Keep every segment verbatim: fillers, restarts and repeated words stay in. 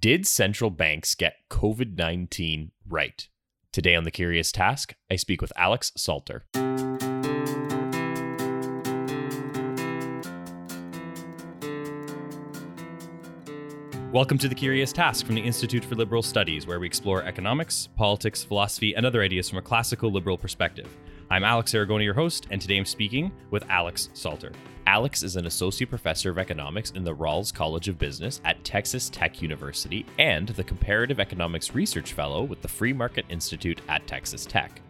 Did central banks get COVID nineteen right? Today on The Curious Task, I speak with Alex Salter. Welcome to The Curious Task from the Institute for Liberal Studies, where we explore economics, politics, philosophy, and other ideas from a classical liberal perspective. I'm Alex Aragona, your host, and today I'm speaking with Alex Salter. Alex is an associate professor of economics in the Rawls College of Business at Texas Tech University and the Comparative Economics Research Fellow with the Free Market Institute at Texas Tech.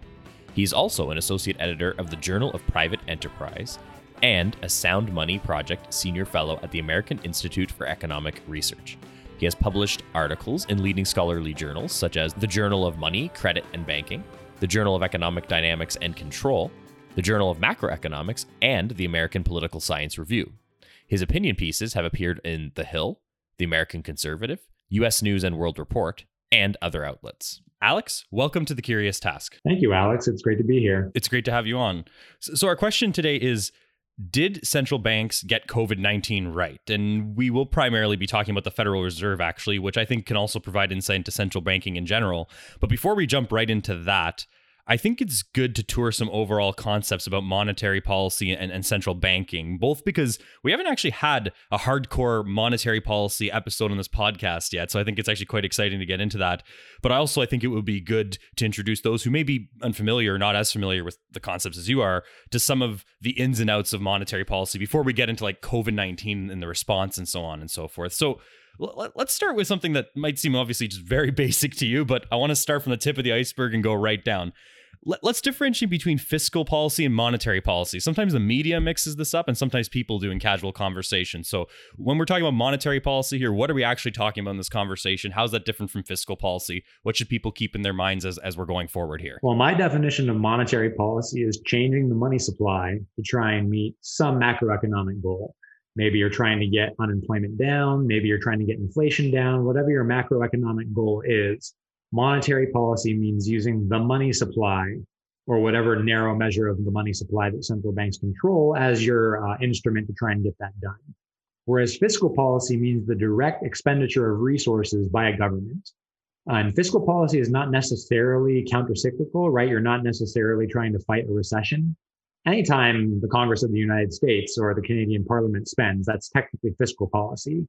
He's also an associate editor of the Journal of Private Enterprise and a Sound Money Project senior fellow at the American Institute for Economic Research. He has published articles in leading scholarly journals such as the Journal of Money, Credit and Banking, the Journal of Economic Dynamics and Control, the Journal of Macroeconomics, and the American Political Science Review. His opinion pieces have appeared in The Hill, The American Conservative, U S News and World Report, and other outlets. Alex, welcome to The Curious Task. Thank you, Alex. It's great to be here. It's great to have you on. So our question today is, did central banks get COVID nineteen right? And we will primarily be talking about the Federal Reserve, actually, which I think can also provide insight into central banking in general. But before we jump right into that, I think it's good to tour some overall concepts about monetary policy and, and central banking, both because we haven't actually had a hardcore monetary policy episode on this podcast yet. So I think it's actually quite exciting to get into that. But I also I think it would be good to introduce those who may be unfamiliar or not as familiar with the concepts as you are to some of the ins and outs of monetary policy before we get into like COVID nineteen and the response and so on and so forth. So let's start with something that might seem obviously just very basic to you, but I want to start from the tip of the iceberg and go right down. Let's differentiate between fiscal policy and monetary policy. Sometimes the media mixes this up and sometimes people do in casual conversation. So when we're talking about monetary policy here, what are we actually talking about in this conversation? How's that different from fiscal policy? What should people keep in their minds as, as we're going forward here? Well, my definition of monetary policy is changing the money supply to try and meet some macroeconomic goal. Maybe you're trying to get unemployment down. Maybe you're trying to get inflation down. Whatever your macroeconomic goal is, monetary policy means using the money supply or whatever narrow measure of the money supply that central banks control as your uh, instrument to try and get that done. Whereas fiscal policy means the direct expenditure of resources by a government. Uh, and fiscal policy is not necessarily countercyclical, right? You're not necessarily trying to fight a recession. Anytime the Congress of the United States or the Canadian Parliament spends, that's technically fiscal policy.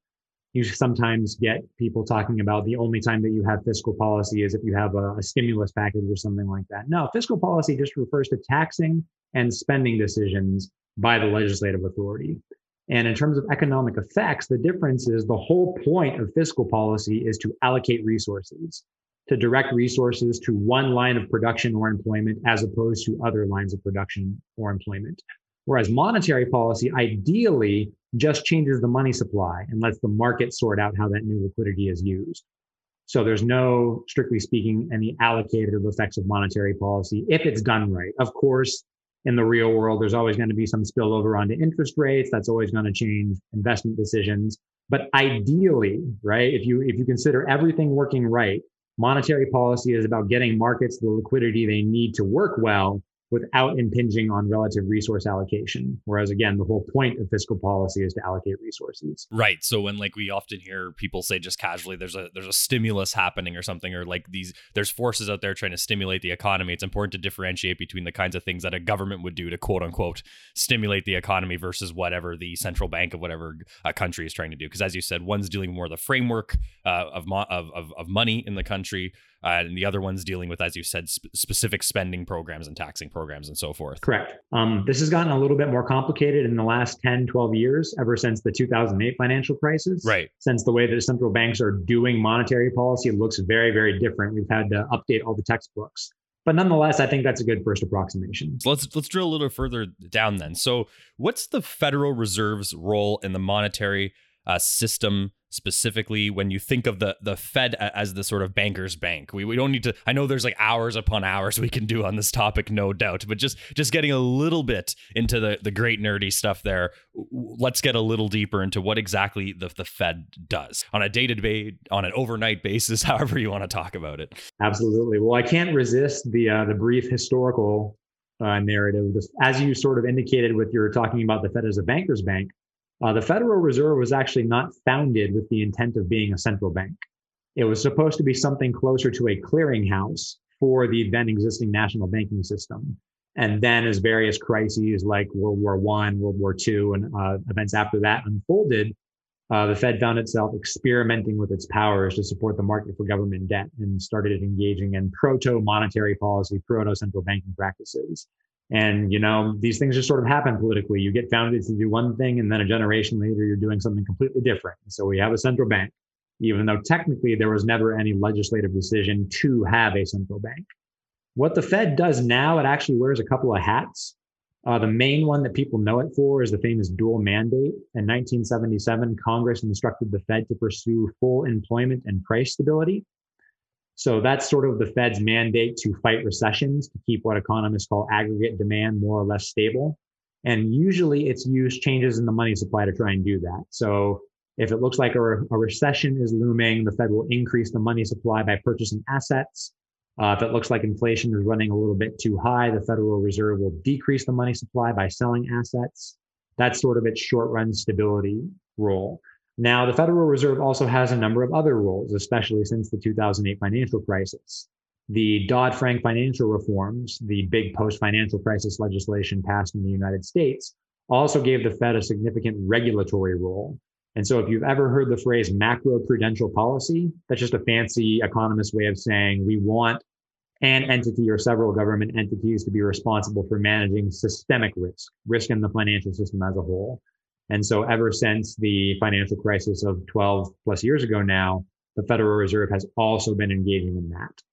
You sometimes get people talking about the only time that you have fiscal policy is if you have a, a stimulus package or something like that. No, fiscal policy just refers to taxing and spending decisions by the legislative authority. And in terms of economic effects, the difference is the whole point of fiscal policy is to allocate resources, to direct resources to one line of production or employment as opposed to other lines of production or employment. Whereas monetary policy ideally just changes the money supply and lets the market sort out how that new liquidity is used. So there's no, strictly speaking, any allocative effects of monetary policy if it's done right. Of course, in the real world, there's always going to be some spillover onto interest rates. That's always going to change investment decisions. But ideally, right, if you if you consider everything working right, monetary policy is about getting markets the liquidity they need to work well without impinging on relative resource allocation. Whereas, again, the whole point of fiscal policy is to allocate resources. Right. So when like we often hear people say just casually, there's a there's a stimulus happening or something, or like these there's forces out there trying to stimulate the economy. It's important to differentiate between the kinds of things that a government would do to, quote unquote, stimulate the economy versus whatever the central bank of whatever a country is trying to do. Because as you said, one's dealing more with the framework uh, of, mo- of, of, of money in the country. Uh, and the other one's dealing with, as you said, sp- specific spending programs and taxing programs and so forth. Correct. Um, this has gotten a little bit more complicated in the last ten, twelve years, ever since the two thousand eight financial crisis. Right. Since the way that central banks are doing monetary policy looks very, very different. We've had to update all the textbooks. But nonetheless, I think that's a good first approximation. So let's let's drill a little further down then. So what's the Federal Reserve's role in the monetary Uh, system specifically when you think of the the Fed as the sort of banker's bank? We we don't need to, I know there's like hours upon hours we can do on this topic, no doubt, but just just getting a little bit into the, the great nerdy stuff there, let's get a little deeper into what exactly the, the Fed does on a day-to-day, on an overnight basis, however you want to talk about it. Absolutely. Well, I can't resist the uh, the brief historical uh, narrative. As you sort of indicated with your talking about the Fed as a banker's bank, Uh, the Federal Reserve was actually not founded with the intent of being a central bank. It was supposed to be something closer to a clearinghouse for the then existing national banking system. And then as various crises like World War One, World War Two, and uh, events after that unfolded, uh, the Fed found itself experimenting with its powers to support the market for government debt and started engaging in proto-monetary policy, proto-central banking practices. And, you know, these things just sort of happen politically. You get founded to do one thing, and then a generation later, you're doing something completely different. So we have a central bank, even though technically there was never any legislative decision to have a central bank. What the Fed does now, it actually wears a couple of hats. Uh, the main one that people know it for is the famous dual mandate. In nineteen seventy-seven, Congress instructed the Fed to pursue full employment and price stability. So that's sort of the Fed's mandate to fight recessions, to keep what economists call aggregate demand more or less stable. And usually it's used changes in the money supply to try and do that. So if it looks like a, re- a recession is looming, the Fed will increase the money supply by purchasing assets. Uh, if it looks like inflation is running a little bit too high, the Federal Reserve will decrease the money supply by selling assets. That's sort of its short-run stability role. Now, the Federal Reserve also has a number of other roles, especially since the two thousand eight financial crisis. The Dodd-Frank financial reforms, the big post-financial crisis legislation passed in the United States, also gave the Fed a significant regulatory role. And so if you've ever heard the phrase macroprudential policy, that's just a fancy economist way of saying we want an entity or several government entities to be responsible for managing systemic risk, risk in the financial system as a whole. And so ever since the financial crisis of twelve plus years ago now, the Federal Reserve has also been engaging in that.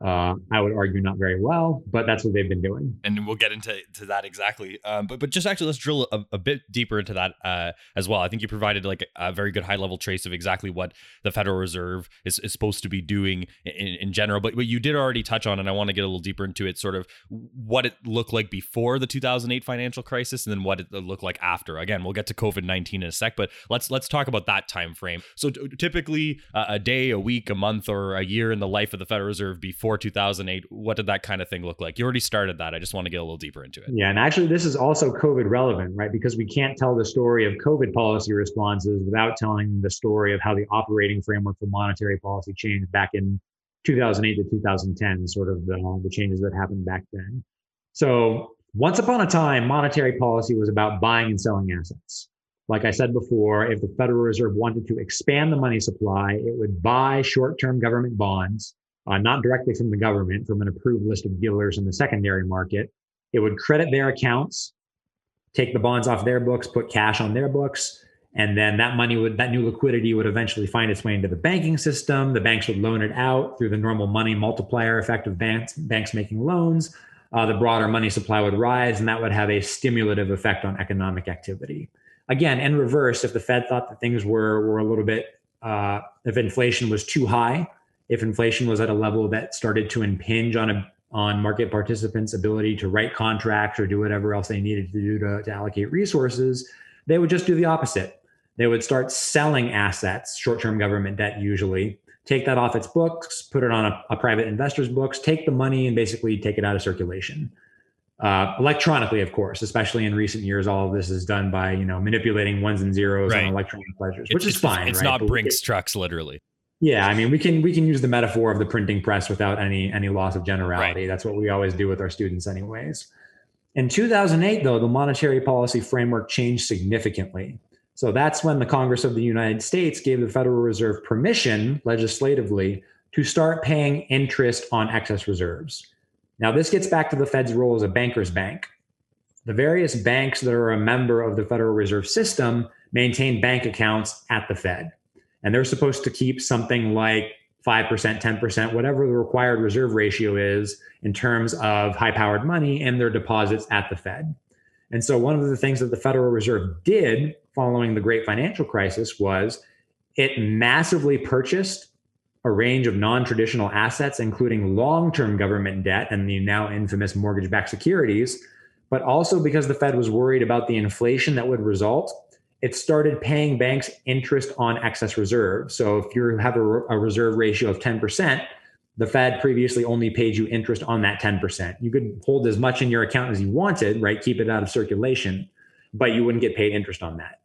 Uh, I would argue not very well, but that's what they've been doing. And we'll get into to that exactly. Um, but but just actually, let's drill a, a bit deeper into that uh, as well. I think you provided like a, a very good high level trace of exactly what the Federal Reserve is, is supposed to be doing in, in general. But, but you did already touch on, and I want to get a little deeper into it, sort of what it looked like before the two thousand eight financial crisis and then what it looked like after. Again, we'll get to COVID nineteen in a sec, but let's let's talk about that time frame. So t- typically uh, a day, a week, a month, or a year in the life of the Federal Reserve before two thousand eight, what did that kind of thing look like? You already started that. I just want to get a little deeper into it. Yeah. And actually, this is also COVID relevant, right? Because we can't tell the story of COVID policy responses without telling the story of how the operating framework for monetary policy changed back in two thousand eight to two thousand ten, sort of the, the changes that happened back then. So once upon a time, monetary policy was about buying and selling assets. Like I said before, if the Federal Reserve wanted to expand the money supply, it would buy short-term government bonds. Uh, not directly from the government, from an approved list of dealers in the secondary market. It would credit their accounts, take the bonds off their books, put cash on their books, and then that money would, that new liquidity would eventually find its way into the banking system. The banks would loan it out through the normal money multiplier effect of banks, banks making loans. Uh, the broader money supply would rise, and that would have a stimulative effect on economic activity. Again, in reverse, if the Fed thought that things were, were a little bit, uh, if inflation was too high, if inflation was at a level that started to impinge on a, on market participants' ability to write contracts or do whatever else they needed to do to, to allocate resources, they would just do the opposite. They would start selling assets, short-term government debt usually, take that off its books, put it on a, a private investor's books, take the money and basically take it out of circulation. Uh, electronically, of course, especially in recent years, all of this is done by, you know, manipulating ones and zeros right. on electronic ledgers, which it's, is fine. It's right? not but Brinks trucks, literally. Yeah, I mean, we can we can use the metaphor of the printing press without any any loss of generality. Right. That's what we always do with our students anyways. In two thousand eight, though, the monetary policy framework changed significantly. So that's when the Congress of the United States gave the Federal Reserve permission legislatively to start paying interest on excess reserves. Now, this gets back to the Fed's role as a banker's bank. The various banks that are a member of the Federal Reserve system maintain bank accounts at the Fed. And they're supposed to keep something like five percent, ten percent, whatever the required reserve ratio is in terms of high-powered money and their deposits at the Fed. And so one of the things that the Federal Reserve did following the great financial crisis was it massively purchased a range of non-traditional assets, including long-term government debt and the now infamous mortgage-backed securities. But also because the Fed was worried about the inflation that would result, it started paying banks interest on excess reserves. So if you have a, a reserve ratio of ten percent, the Fed previously only paid you interest on that ten percent. You could hold as much in your account as you wanted, right? Keep it out of circulation, but you wouldn't get paid interest on that.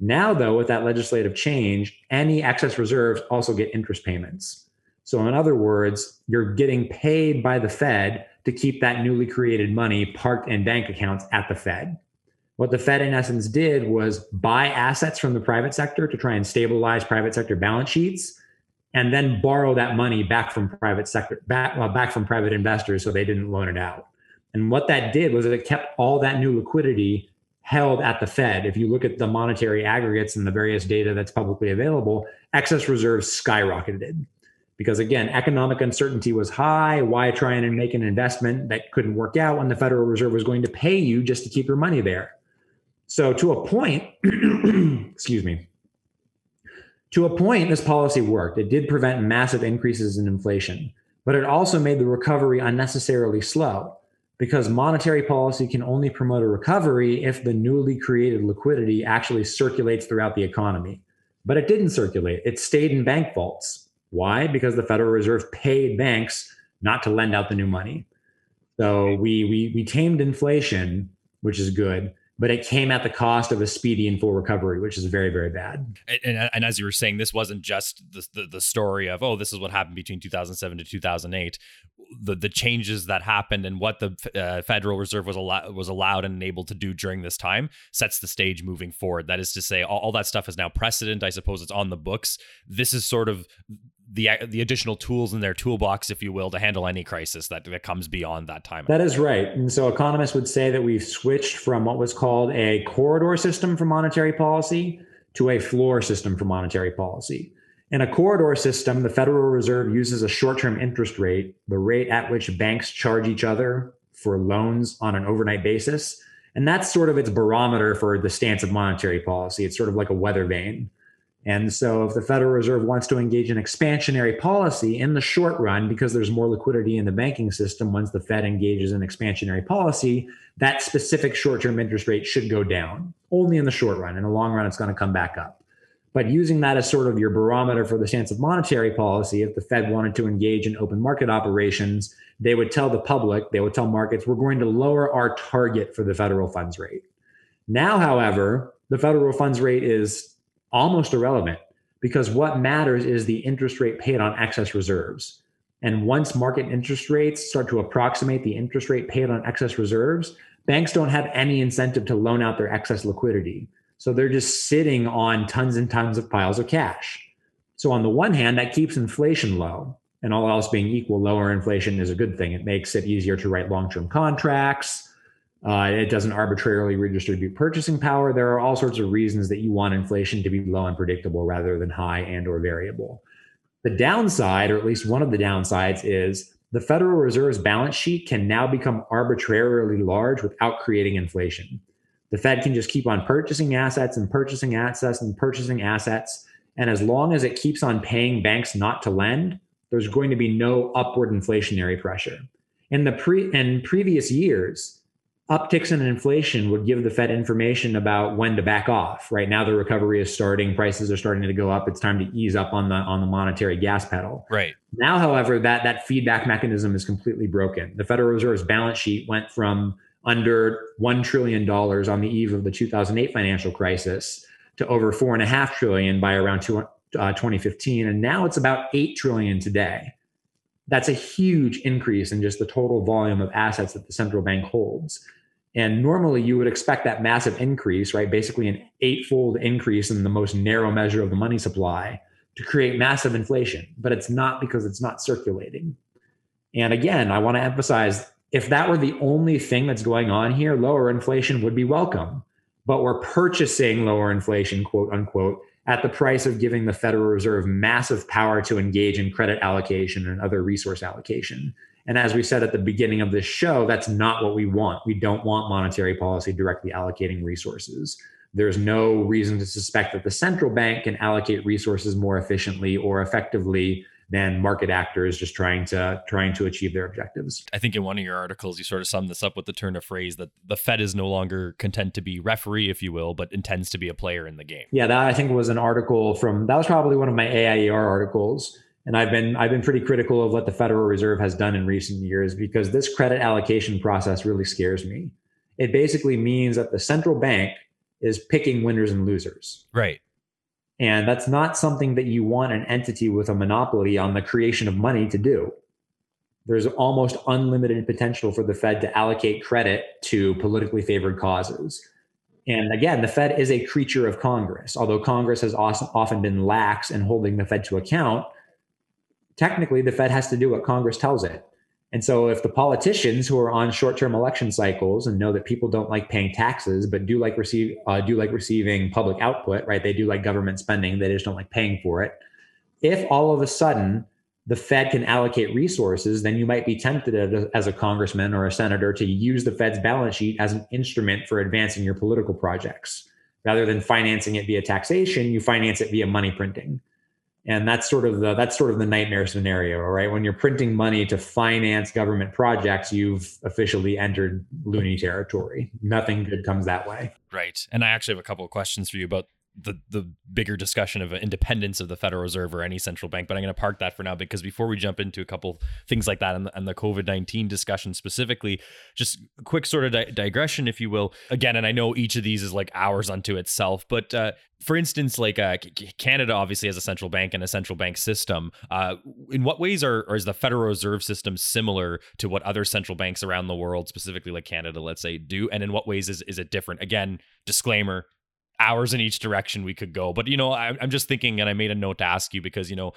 Now, though, with that legislative change, any excess reserves also get interest payments. So in other words, you're getting paid by the Fed to keep that newly created money parked in bank accounts at the Fed. What the Fed in essence did was buy assets from the private sector to try and stabilize private sector balance sheets, and then borrow that money back from private sector, back, well, back from private investors so they didn't loan it out. And what that did was it kept all that new liquidity held at the Fed. If you look at the monetary aggregates and the various data that's publicly available, excess reserves skyrocketed. Because again, economic uncertainty was high. Why try and make an investment that couldn't work out when the Federal Reserve was going to pay you just to keep your money there? So to a point, excuse me, to a point, this policy worked. It did prevent massive increases in inflation, but it also made the recovery unnecessarily slow, because monetary policy can only promote a recovery if the newly created liquidity actually circulates throughout the economy. But it didn't circulate. It stayed in bank vaults. Why? Because the Federal Reserve paid banks not to lend out the new money. So we, we, we tamed inflation, which is good, but it came at the cost of a speedy and full recovery, which is very, very bad. And, and as you were saying, this wasn't just the, the, the story of, oh, this is what happened between two thousand seven to two thousand eight. The the changes that happened and what the uh, Federal Reserve was, allo- was allowed and able to do during this time sets the stage moving forward. That is to say, all, all that stuff is now precedent. I suppose it's on the books. This is sort of the the additional tools in their toolbox, if you will, to handle any crisis that, that comes beyond that time. That is right. And so economists would say that we've switched from what was called a corridor system for monetary policy to a floor system for monetary policy. In a corridor system, the Federal Reserve uses a short-term interest rate, the rate at which banks charge each other for loans on an overnight basis. And that's sort of its barometer for the stance of monetary policy. It's sort of like a weather vane. And so if the Federal Reserve wants to engage in expansionary policy in the short run, because there's more liquidity in the banking system once the Fed engages in expansionary policy, that specific short-term interest rate should go down, only in the short run. In the long run, it's going to come back up. But using that as sort of your barometer for the stance of monetary policy, if the Fed wanted to engage in open market operations, they would tell the public, they would tell markets, we're going to lower our target for the federal funds rate. Now, however, the federal funds rate is almost irrelevant, because what matters is the interest rate paid on excess reserves. And once market interest rates start to approximate the interest rate paid on excess reserves, banks don't have any incentive to loan out their excess liquidity. So they're just sitting on tons and tons of piles of cash. So on the one hand, that keeps inflation low, and all else being equal, lower inflation is a good thing. It makes it easier to write long-term contracts. Uh, it doesn't arbitrarily redistribute purchasing power. There are all sorts of reasons that you want inflation to be low and predictable rather than high and or variable. The downside, or at least one of the downsides, is the Federal Reserve's balance sheet can now become arbitrarily large without creating inflation. The Fed can just keep on purchasing assets and purchasing assets and purchasing assets. And as long as it keeps on paying banks not to lend, there's going to be no upward inflationary pressure. In the pre- in previous years, upticks in inflation would give the Fed information about when to back off. Right now, the recovery is starting. Prices are starting to go up. It's time to ease up on the on the monetary gas pedal. Right. Now, however, that, that feedback mechanism is completely broken. The Federal Reserve's balance sheet went from under one trillion dollars on the eve of the two thousand eight financial crisis to over four point five trillion dollars by around two, uh, twenty fifteen. And now it's about eight trillion dollars today. That's a huge increase in just the total volume of assets that the central bank holds. And normally you would expect that massive increase, right? Basically an eightfold increase in the most narrow measure of the money supply to create massive inflation, but it's not, because it's not circulating. And again, I want to emphasize, if that were the only thing that's going on here, lower inflation would be welcome, but we're purchasing lower inflation, quote unquote, at the price of giving the Federal Reserve massive power to engage in credit allocation and other resource allocation. And as we said at the beginning of this show, that's not what we want. We don't want monetary policy directly allocating resources. There's no reason to suspect that the central bank can allocate resources more efficiently or effectively than market actors just trying to trying to achieve their objectives. I think in one of your articles, you sort of summed this up with the turn of phrase that the Fed is no longer content to be referee, if you will, but intends to be a player in the game. Yeah, that I think was an article from, that was probably one of my A I E R articles. And I've been I've been pretty critical of what the Federal Reserve has done in recent years, because this credit allocation process really scares me. It basically means that the central bank is picking winners and losers. Right. And that's not something that you want an entity with a monopoly on the creation of money to do. There's almost unlimited potential for the Fed to allocate credit to politically favored causes. And again, the Fed is a creature of Congress. Although Congress has often been lax in holding the Fed to account, technically the Fed has to do what Congress tells it. And so if the politicians who are on short-term election cycles and know that people don't like paying taxes, but do like receive uh, do like receiving public output, right? They do like government spending, they just don't like paying for it. If all of a sudden the Fed can allocate resources, then you might be tempted as a congressman or a senator to use the Fed's balance sheet as an instrument for advancing your political projects. Rather than financing it via taxation, you finance it via money printing. And that's sort of the that's sort of the nightmare scenario, right? When you're printing money to finance government projects, you've officially entered loony territory. Nothing good comes that way. Right. And I actually have a couple of questions for you about the the bigger discussion of independence of the Federal Reserve or any central bank, but I'm going to park that for now, because before we jump into a couple things like that and the, and the COVID nineteen discussion specifically, just a quick sort of di- digression, if you will, again, and I know each of these is like hours unto itself, but uh, for instance, like uh, Canada obviously has a central bank and a central bank system. Uh, in what ways are or is the Federal Reserve system similar to what other central banks around the world, specifically like Canada, let's say, do? And in what ways is, is it different? Again, disclaimer, hours in each direction we could go. But, you know, I, I'm just thinking, and I made a note to ask you because, you know,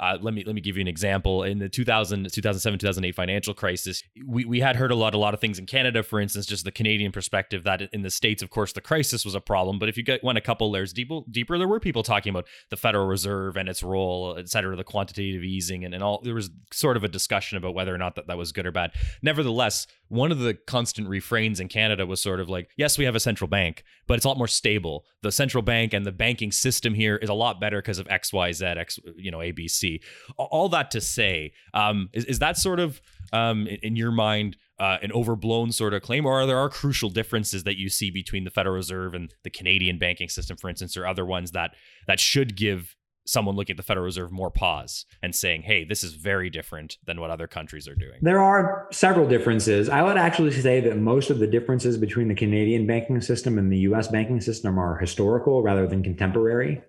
uh, let me let me give you an example. In the two thousand, two thousand seven, two thousand eight financial crisis, we, we had heard a lot, a lot of things in Canada, for instance, just the Canadian perspective that in the States, of course, the crisis was a problem. But if you get, went a couple layers deep, deeper, there were people talking about the Federal Reserve and its role, et cetera, the quantitative easing and, and all. There was sort of a discussion about whether or not that, that was good or bad. Nevertheless, one of the constant refrains in Canada was sort of like, yes, we have a central bank, but it's a lot more stable. The central bank and the banking system here is a lot better because of X, Y, Z, X, you know, A, B, C. All that to say, um, is, is that sort of, um, in your mind, uh, an overblown sort of claim, or are there are crucial differences that you see between the Federal Reserve and the Canadian banking system, for instance, or other ones that that should give someone looking at the Federal Reserve more pause and saying, hey, this is very different than what other countries are doing? There are several differences. I would actually say that most of the differences between the Canadian banking system and the U S banking system are historical rather than contemporary.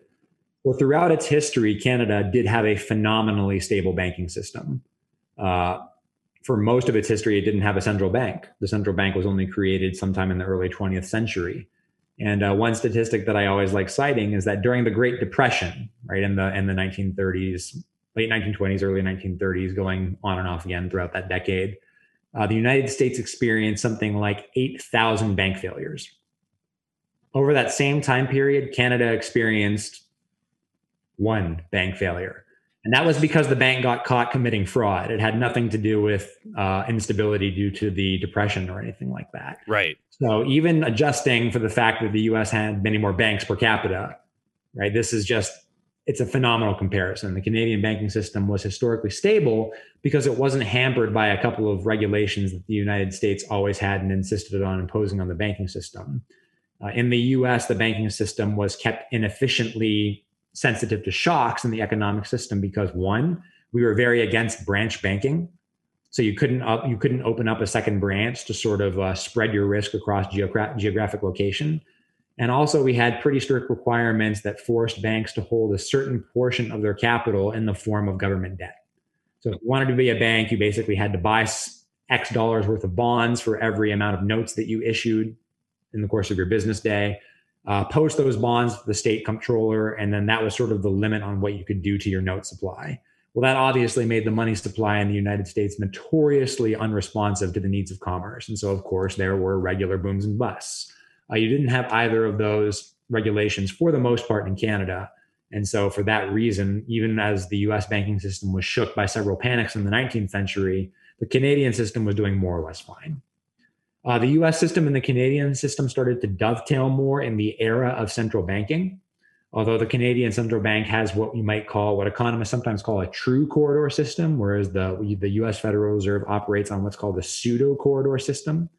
Well, throughout its history, Canada did have a phenomenally stable banking system. Uh, for most of its history, it didn't have a central bank. The central bank was only created sometime in the early twentieth century. And uh, one statistic that I always like citing is that during the Great Depression, right, in the in the nineteen thirties, late nineteen twenties, early nineteen thirties, going on and off again throughout that decade, uh, the United States experienced something like eight thousand bank failures. Over that same time period, Canada experienced one bank failure. And that was because the bank got caught committing fraud. It had nothing to do with uh, instability due to the Depression or anything like that. Right. So even adjusting for the fact that the U S had many more banks per capita, right? This is just, it's a phenomenal comparison. The Canadian banking system was historically stable because it wasn't hampered by a couple of regulations that the United States always had and insisted on imposing on the banking system. Uh, in the U S, the banking system was kept inefficiently sensitive to shocks in the economic system because, one, we were very against branch banking. So you couldn't up, you couldn't open up a second branch to sort of uh, spread your risk across geogra- geographic location. And also we had pretty strict requirements that forced banks to hold a certain portion of their capital in the form of government debt. So if you wanted to be a bank, you basically had to buy X dollars worth of bonds for every amount of notes that you issued in the course of your business day, uh, post those bonds to the state comptroller, and then that was sort of the limit on what you could do to your note supply. Well, that obviously made the money supply in the United States notoriously unresponsive to the needs of commerce. And so, of course, there were regular booms and busts. Uh, you didn't have either of those regulations for the most part in Canada. And so for that reason, even as the U S banking system was shook by several panics in the nineteenth century, the Canadian system was doing more or less fine. Uh, the U S system and the Canadian system started to dovetail more in the era of central banking. Although the Canadian central bank has what you might call, what economists sometimes call a true corridor system, whereas the, the U S Federal Reserve operates on what's called a pseudo corridor system.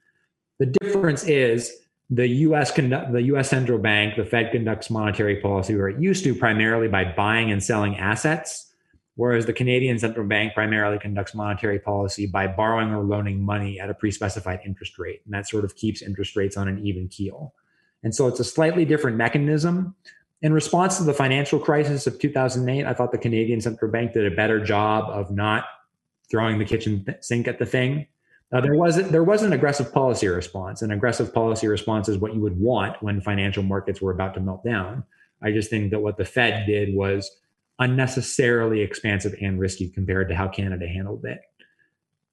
The difference is the U S conduct, the U S central bank, the Fed conducts monetary policy where it used to primarily by buying and selling assets, whereas the Canadian central bank primarily conducts monetary policy by borrowing or loaning money at a pre-specified interest rate. And that sort of keeps interest rates on an even keel. And so it's a slightly different mechanism. In response to the financial crisis of two thousand eight, I thought the Canadian Central Bank did a better job of not throwing the kitchen th- sink at the thing. Uh, there wasn't there was an aggressive policy response. An aggressive policy response is what you would want when financial markets were about to melt down. I just think that what the Fed did was unnecessarily expansive and risky compared to how Canada handled it.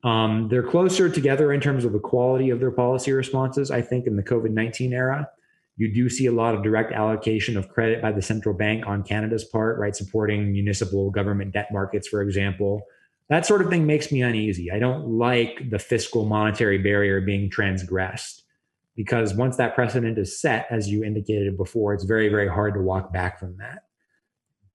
Um, they're closer together in terms of the quality of their policy responses, I think, in the COVID nineteen era. You do see a lot of direct allocation of credit by the central bank on Canada's part, right? Supporting municipal government debt markets, for example. That sort of thing makes me uneasy. I don't like the fiscal monetary barrier being transgressed, because once that precedent is set, as you indicated before, it's very, very hard to walk back from that.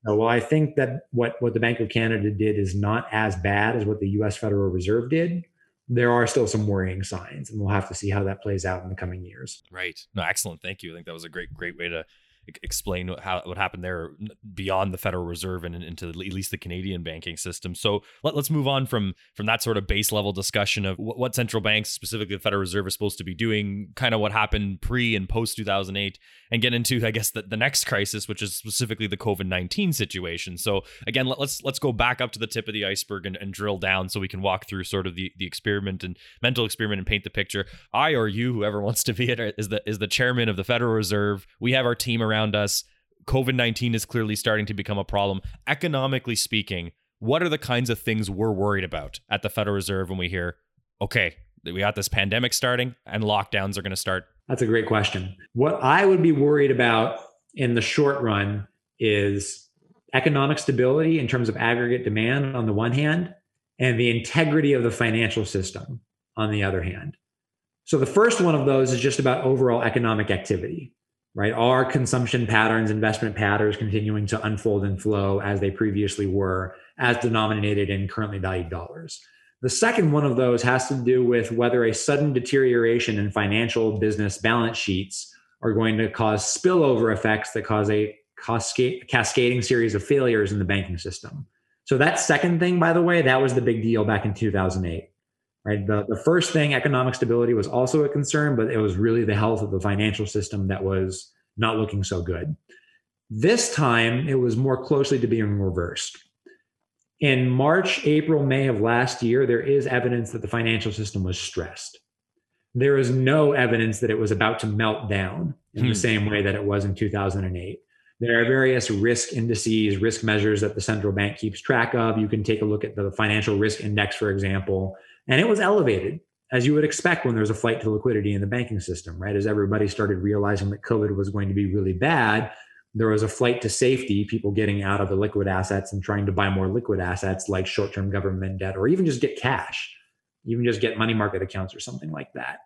Now, while I think that what, what the Bank of Canada did is not as bad as what the U S Federal Reserve did, there are still some worrying signs, and we'll have to see how that plays out in the coming years. Right. No, excellent. Thank you. I think that was a great, great way to explain what, how, what happened there beyond the Federal Reserve and into at least the Canadian banking system. So let, let's move on from from that sort of base level discussion of what, what central banks, specifically the Federal Reserve, is supposed to be doing, kind of what happened pre and post two thousand eight, and get into, I guess, the, the next crisis, which is specifically the COVID nineteen situation. So again, let, let's let's go back up to the tip of the iceberg and, and drill down so we can walk through sort of the, the experiment and mental experiment and paint the picture. I or you, whoever wants to be it, is the is the chairman of the Federal Reserve. We have our team around around us. COVID nineteen is clearly starting to become a problem. Economically speaking, what are the kinds of things we're worried about at the Federal Reserve when we hear, okay, we got this pandemic starting and lockdowns are going to start? That's a great question. What I would be worried about in the short run is economic stability in terms of aggregate demand on the one hand, and the integrity of the financial system on the other hand. So the first one of those is just about overall economic activity. Right? Are consumption patterns, investment patterns continuing to unfold and flow as they previously were, as denominated in currently valued dollars? The second one of those has to do with whether a sudden deterioration in financial business balance sheets are going to cause spillover effects that cause a cascading series of failures in the banking system. So that second thing, by the way, that was the big deal back in two thousand eight. Right. The, the first thing, economic stability, was also a concern, but it was really the health of the financial system that was not looking so good. This time, it was more closely to being reversed. In March, April, May of last year, there is evidence that the financial system was stressed. There is no evidence that it was about to melt down in hmm. the same way that it was in two thousand eight. There are various risk indices, risk measures that the central bank keeps track of. You can take a look at the financial risk index, for example. And it was elevated, as you would expect when there's a flight to liquidity in the banking system, right? As everybody started realizing that COVID was going to be really bad, there was a flight to safety, people getting out of the liquid assets and trying to buy more liquid assets like short-term government debt, or even just get cash, even just get money market accounts or something like that.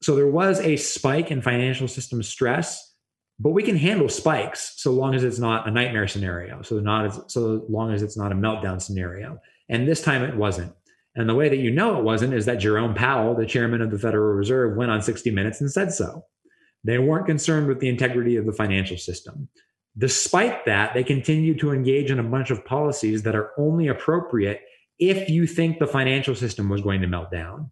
So there was a spike in financial system stress, but we can handle spikes so long as it's not a nightmare scenario, so not as, so long as it's not a meltdown scenario. And this time it wasn't. And the way that you know it wasn't is that Jerome Powell, the chairman of the Federal Reserve, went on sixty minutes and said so. They weren't concerned with the integrity of the financial system. Despite that, they continue to engage in a bunch of policies that are only appropriate if you think the financial system was going to melt down.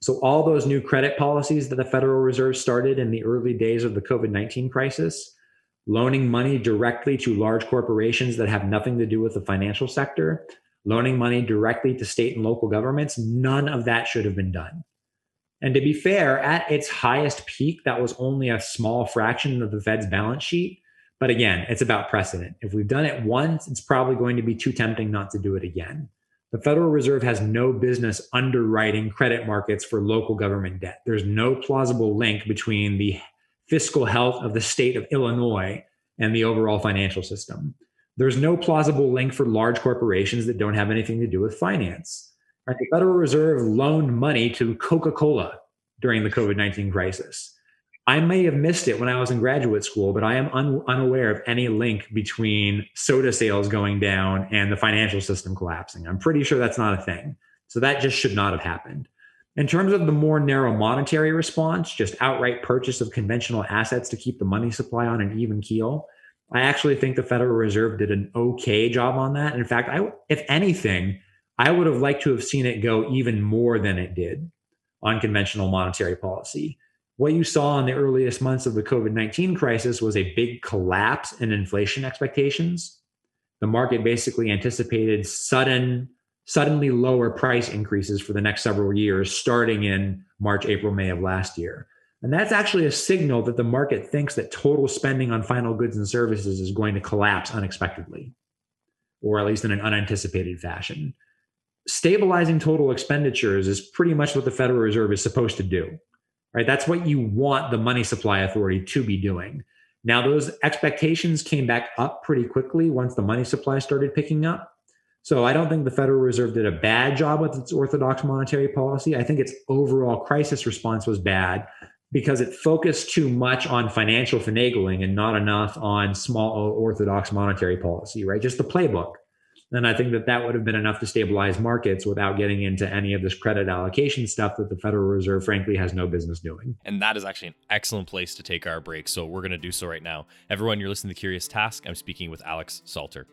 So all those new credit policies that the Federal Reserve started in the early days of the COVID nineteen crisis, loaning money directly to large corporations that have nothing to do with the financial sector, loaning money directly to state and local governments, none of that should have been done. And to be fair, at its highest peak, that was only a small fraction of the Fed's balance sheet. But again, it's about precedent. If we've done it once, it's probably going to be too tempting not to do it again. The Federal Reserve has no business underwriting credit markets for local government debt. There's no plausible link between the fiscal health of the state of Illinois and the overall financial system. There's no plausible link for large corporations that don't have anything to do with finance. Right? The Federal Reserve loaned money to Coca-Cola during the COVID nineteen crisis. I may have missed it when I was in graduate school, but I am un- unaware of any link between soda sales going down and the financial system collapsing. I'm pretty sure that's not a thing. So that just should not have happened. In terms of the more narrow monetary response, just outright purchase of conventional assets to keep the money supply on an even keel, I actually think the Federal Reserve did an okay job on that. In fact, I, if anything, I would have liked to have seen it go even more than it did on conventional monetary policy. what you saw in the earliest months of the COVID nineteen crisis was a big collapse in inflation expectations. The market basically anticipated sudden, suddenly lower price increases for the next several years, starting in March, April, May of last year. And that's actually a signal that the market thinks that total spending on final goods and services is going to collapse unexpectedly, or at least in an unanticipated fashion. Stabilizing total expenditures is pretty much what the Federal Reserve is supposed to do, right? That's what you want the money supply authority to be doing. Now, those expectations came back up pretty quickly once the money supply started picking up. So I don't think the Federal Reserve did a bad job with its orthodox monetary policy. I think its overall crisis response was bad, because it focused too much on financial finagling and not enough on small o orthodox monetary policy, right? Just the playbook. And I think that that would have been enough to stabilize markets without getting into any of this credit allocation stuff that the Federal Reserve, frankly, has no business doing. And that is actually an excellent place to take our break. So we're going to do so right now. Everyone, you're listening to The Curious Task. I'm speaking with Alex Salter.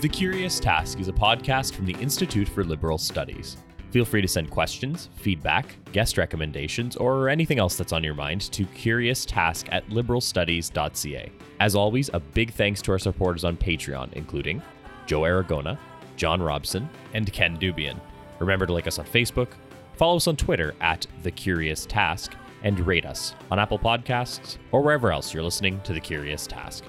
The Curious Task is a podcast from the Institute for Liberal Studies. Feel free to send questions, feedback, guest recommendations, or anything else that's on your mind to curious task at liberal studies dot c a. As always, a big thanks to our supporters on Patreon, including Joe Aragona, John Robson, and Ken Dubian. Remember to like us on Facebook, follow us on Twitter at The Curious Task, and rate us on Apple Podcasts or wherever else you're listening to The Curious Task.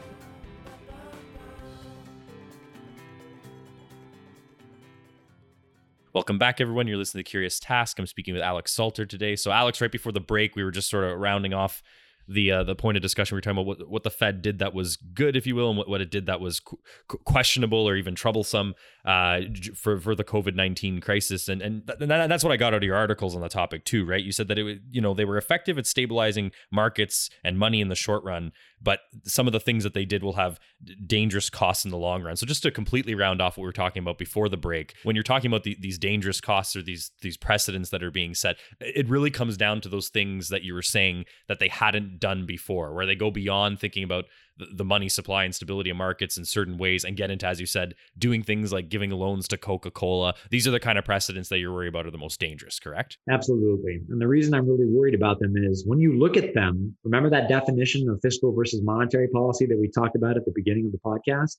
Welcome back, everyone. You're listening to The Curious Task. I'm speaking with Alex Salter today. So, Alex, right before the break, we were just sort of rounding off the uh, the point of discussion. We were talking about what, what the Fed did that was good, if you will, and what, what it did that was qu- questionable or even troublesome uh, for for the COVID nineteen crisis. And and, th- and that's what I got out of your articles on the topic too, right? You said that it was, you know, they were effective at stabilizing markets and money in the short run, but some of the things that they did will have dangerous costs in the long run. So just to completely round off what we were talking about before the break, when you're talking about the, these dangerous costs or these these precedents that are being set, it really comes down to those things that you were saying that they hadn't done before, where they go beyond thinking about the money supply and stability of markets in certain ways and get into, as you said, doing things like giving loans to Coca-Cola. These are the kind of precedents that you're worried about are the most dangerous, correct? Absolutely. And the reason I'm really worried about them is when you look at them, remember that definition of fiscal versus monetary policy that we talked about at the beginning of the podcast?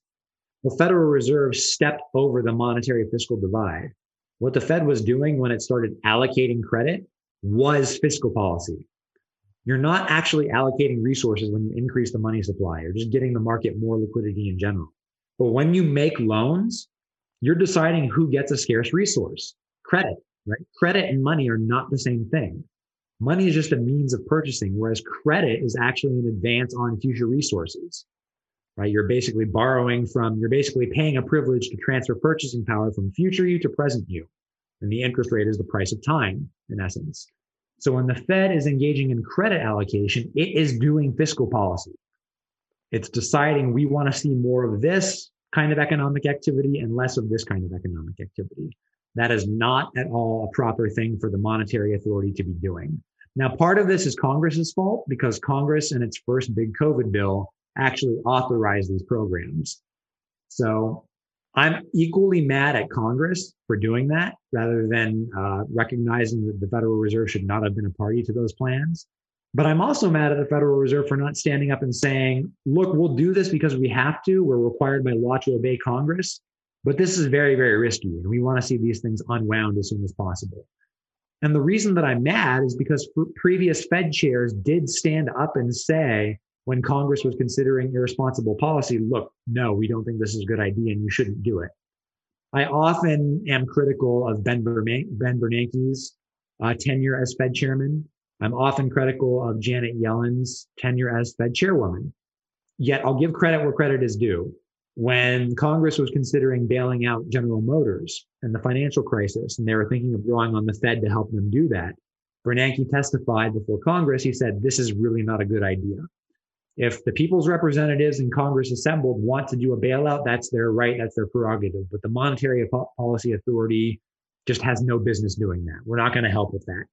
The Federal Reserve stepped over the monetary fiscal divide. What the Fed was doing when it started allocating credit was fiscal policy. You're not actually allocating resources when you increase the money supply. You're just getting the market more liquidity in general. But when you make loans, you're deciding who gets a scarce resource. Credit, right? Credit and money are not the same thing. Money is just a means of purchasing, whereas credit is actually an advance on future resources, right? You're basically borrowing from, you're basically paying a privilege to transfer purchasing power from future you to present you. And the interest rate is the price of time, in essence. So when the Fed is engaging in credit allocation, it is doing fiscal policy. It's deciding we want to see more of this kind of economic activity and less of this kind of economic activity. That is not at all a proper thing for the monetary authority to be doing. Now, part of this is Congress's fault because Congress in its first big COVID bill actually authorized these programs. So I'm equally mad at Congress for doing that rather than uh, recognizing that the Federal Reserve should not have been a party to those plans. But I'm also mad at the Federal Reserve for not standing up and saying, look, we'll do this because we have to. We're required by law to obey Congress. But this is very, very risky. And we want to see these things unwound as soon as possible. And the reason that I'm mad is because previous Fed chairs did stand up and say, when Congress was considering irresponsible policy, look, no, we don't think this is a good idea and you shouldn't do it. I often am critical of Ben Bernanke's uh, tenure as Fed chairman. I'm often critical of Janet Yellen's tenure as Fed chairwoman. Yet I'll give credit where credit is due. When Congress was considering bailing out General Motors and the financial crisis, and they were thinking of drawing on the Fed to help them do that, Bernanke testified before Congress. He said, this is really not a good idea. If the people's representatives in Congress assembled want to do a bailout, that's their right, that's their prerogative. But the monetary policy authority just has no business doing that. We're not going to help with that.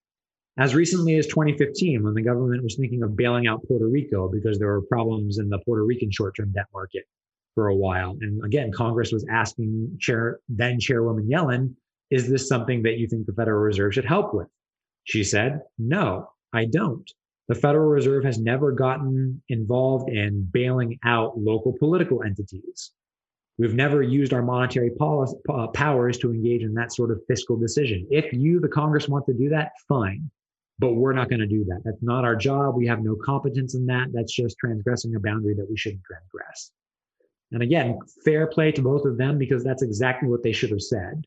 As recently as twenty fifteen, when the government was thinking of bailing out Puerto Rico because there were problems in the Puerto Rican short-term debt market, for a while. And again, Congress was asking Chair, then Chairwoman Yellen, is this something that you think the Federal Reserve should help with? She said, no, I don't. The Federal Reserve has never gotten involved in bailing out local political entities. We've never used our monetary policy, uh, powers to engage in that sort of fiscal decision. If you, the Congress, want to do that, fine. But we're not going to do that. That's not our job. We have no competence in that. That's just transgressing a boundary that we shouldn't transgress. And again, fair play to both of them, because that's exactly what they should have said.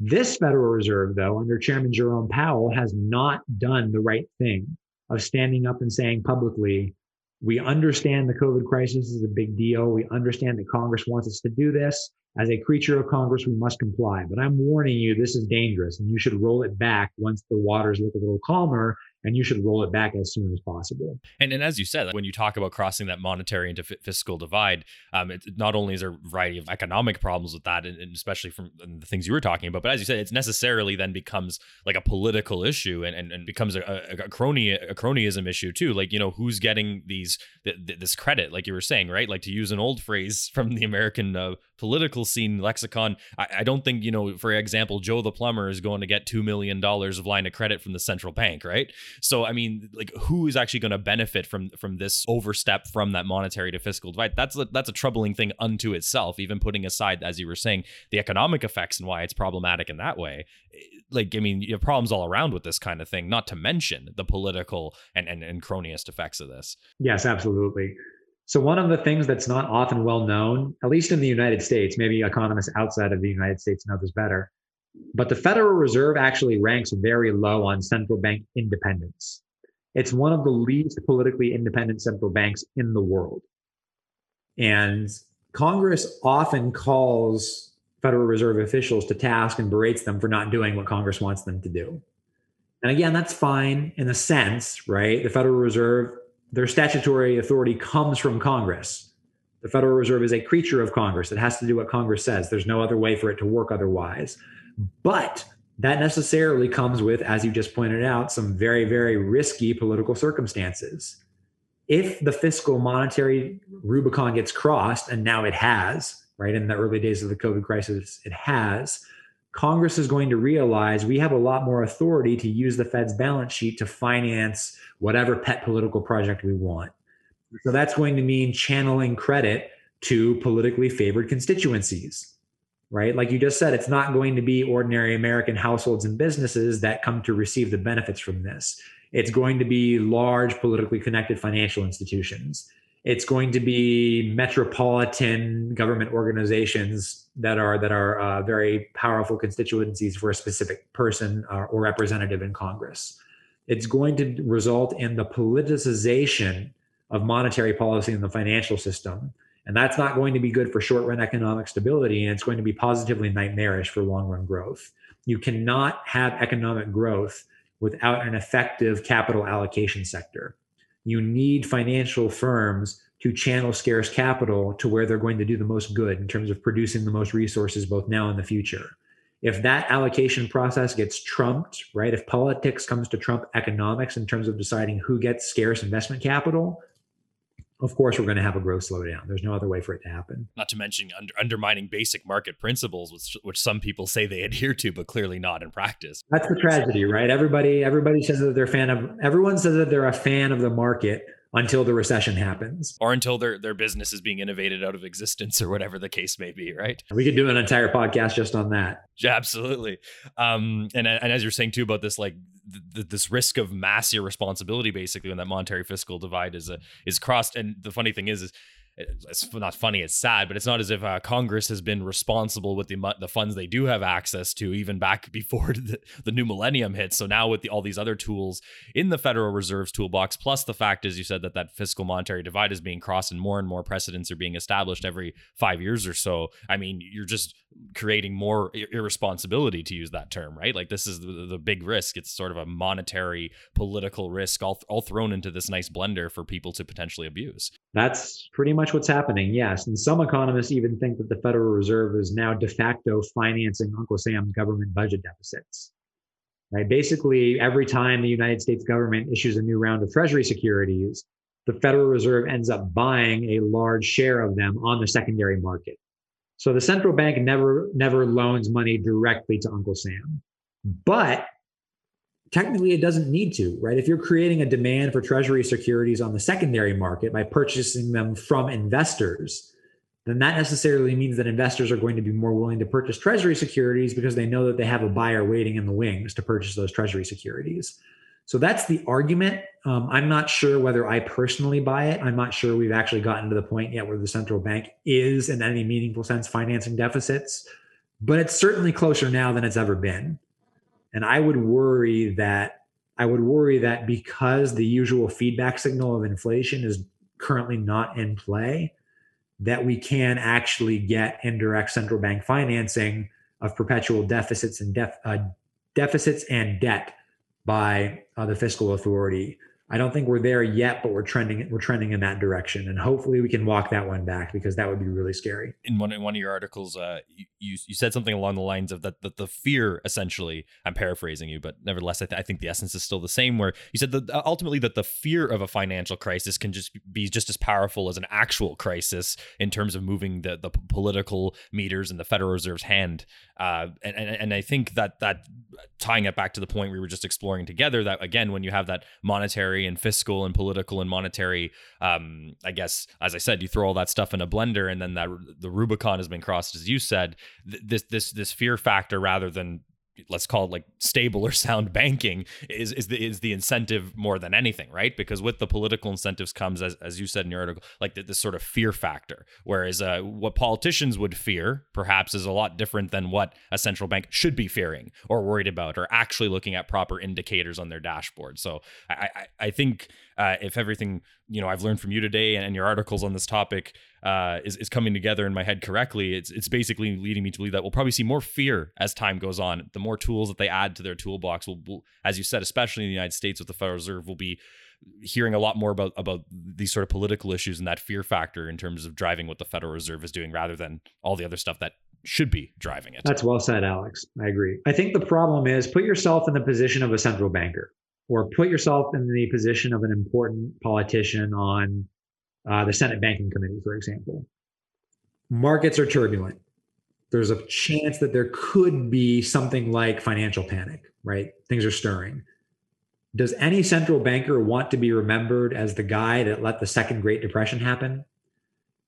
This Federal Reserve, though, under Chairman Jerome Powell, has not done the right thing of standing up and saying publicly, we understand the COVID crisis is a big deal. We understand that Congress wants us to do this. As a creature of Congress, we must comply. But I'm warning you, this is dangerous, and you should roll it back once the waters look a little calmer, and you should roll it back as soon as possible. And, and as you said, when you talk about crossing that monetary into f- fiscal divide, um, it, not only is there a variety of economic problems with that, and, and especially from and the things you were talking about, but as you said, it's necessarily then becomes like a political issue and, and, and becomes a, a, a, crony, a cronyism issue too. Like, you know, who's getting these th- th- this credit, like you were saying, right? Like, to use an old phrase from the American uh, political scene lexicon, I, I don't think, you know, for example, Joe the plumber is going to get two million dollars of line of credit from the central bank, right? So, I mean, like, who is actually going to benefit from from this overstep from that monetary to fiscal divide? That's a, that's a troubling thing unto itself, even putting aside, as you were saying, the economic effects and why it's problematic in that way. Like, I mean, you have problems all around with this kind of thing, not to mention the political and, and, and cronyist effects of this. Yes, absolutely. So one of the things that's not often well known, at least in the United States, maybe economists outside of the United States know this better, but the Federal Reserve actually ranks very low on central bank independence. It's one of the least politically independent central banks in the world. And Congress often calls Federal Reserve officials to task and berates them for not doing what Congress wants them to do. And again, that's fine in a sense, right? The Federal Reserve, their statutory authority comes from Congress. The Federal Reserve is a creature of Congress. It has to do what Congress says. There's no other way for it to work otherwise. But that necessarily comes with, as you just pointed out, some very, very risky political circumstances. If the fiscal monetary Rubicon gets crossed, and now it has, right, in the early days of the COVID crisis, it has, Congress is going to realize we have a lot more authority to use the Fed's balance sheet to finance whatever pet political project we want. So that's going to mean channeling credit to politically favored constituencies. Right? Like you just said, it's not going to be ordinary American households and businesses that come to receive the benefits from this. It's going to be large, politically connected financial institutions. It's going to be metropolitan government organizations that are that are uh, very powerful constituencies for a specific person uh, or representative in Congress. It's going to result in the politicization of monetary policy in the financial system. And that's not going to be good for short-run economic stability, and it's going to be positively nightmarish for long-run growth. You cannot have economic growth without an effective capital allocation sector. You need financial firms to channel scarce capital to where they're going to do the most good in terms of producing the most resources both now and the future. If that allocation process gets trumped, right, if politics comes to trump economics in terms of deciding who gets scarce investment capital, of course, we're going to have a growth slowdown. There's no other way for it to happen. Not to mention under, undermining basic market principles, which, which some people say they adhere to, but clearly not in practice. That's the tragedy, right? Everybody, everybody says that they're a fan of. Everyone says that they're a fan of the market until the recession happens, or until their their business is being innovated out of existence, or whatever the case may be. Right? We could do an entire podcast just on that. Yeah, absolutely. Um, and and as you're saying too about this, like th- this risk of mass irresponsibility, basically, when that monetary fiscal divide is a is crossed. And the funny thing is, is it's not funny, it's sad, but it's not as if uh, Congress has been responsible with the the funds they do have access to, even back before the, the new millennium hit. So now with the, all these other tools in the Federal Reserve's toolbox, plus the fact, as you said, that that fiscal monetary divide is being crossed and more and more precedents are being established every five years or so. I mean, you're just creating more irresponsibility, to use that term, right? Like, this is the, the big risk. It's sort of a monetary, political risk all, all thrown into this nice blender for people to potentially abuse. That's pretty much what's happening, yes. And some economists even think that the Federal Reserve is now de facto financing Uncle Sam's government budget deficits. Right? Basically, every time the United States government issues a new round of Treasury securities, the Federal Reserve ends up buying a large share of them on the secondary market. So the central bank never, never loans money directly to Uncle Sam. But technically, it doesn't need to, right? If you're creating a demand for Treasury securities on the secondary market by purchasing them from investors, then that necessarily means that investors are going to be more willing to purchase Treasury securities because they know that they have a buyer waiting in the wings to purchase those Treasury securities. So that's the argument. Um, I'm not sure whether I personally buy it. I'm not sure we've actually gotten to the point yet where the central bank is, in any meaningful sense, financing deficits, but it's certainly closer now than it's ever been. And I would worry that I would worry that because the usual feedback signal of inflation is currently not in play, that we can actually get indirect central bank financing of perpetual deficits and def, uh, deficits and debt by uh, the fiscal authority. I don't think we're there yet, but we're trending we're trending in that direction, and hopefully we can walk that one back because that would be really scary. In one in one of your articles, uh, you, you you said something along the lines of that the, the fear, essentially. I'm paraphrasing you, but nevertheless, I, th- I think the essence is still the same. Where you said that ultimately that the fear of a financial crisis can just be just as powerful as an actual crisis in terms of moving the the political meters in the Federal Reserve's hand. Uh, and, and and I think that that tying it back to the point we were just exploring together, that again, when you have that monetary and fiscal and political and monetary, um, I guess, as I said, you throw all that stuff in a blender, and then that the Rubicon has been crossed, as you said. Th- this this this fear factor, rather than, let's call it, like stable or sound banking, is is the is the incentive more than anything, right? Because with the political incentives comes, as as you said in your article, like the, this sort of fear factor. Whereas uh, what politicians would fear perhaps is a lot different than what a central bank should be fearing or worried about, or actually looking at proper indicators on their dashboard. So I I, I think uh, if everything, you know, I've learned from you today and your articles on this topic Uh, is, is coming together in my head correctly, it's it's basically leading me to believe that we'll probably see more fear as time goes on. The more tools that they add to their toolbox will, will, as you said, especially in the United States with the Federal Reserve, we'll be hearing a lot more about, about these sort of political issues and that fear factor in terms of driving what the Federal Reserve is doing rather than all the other stuff that should be driving it. That's well said, Alex. I agree. I think the problem is, put yourself in the position of a central banker, or put yourself in the position of an important politician on Uh, the Senate Banking Committee, for example. Markets are turbulent. There's a chance that there could be something like financial panic, right? Things are stirring. Does any central banker want to be remembered as the guy that let the second Great Depression happen?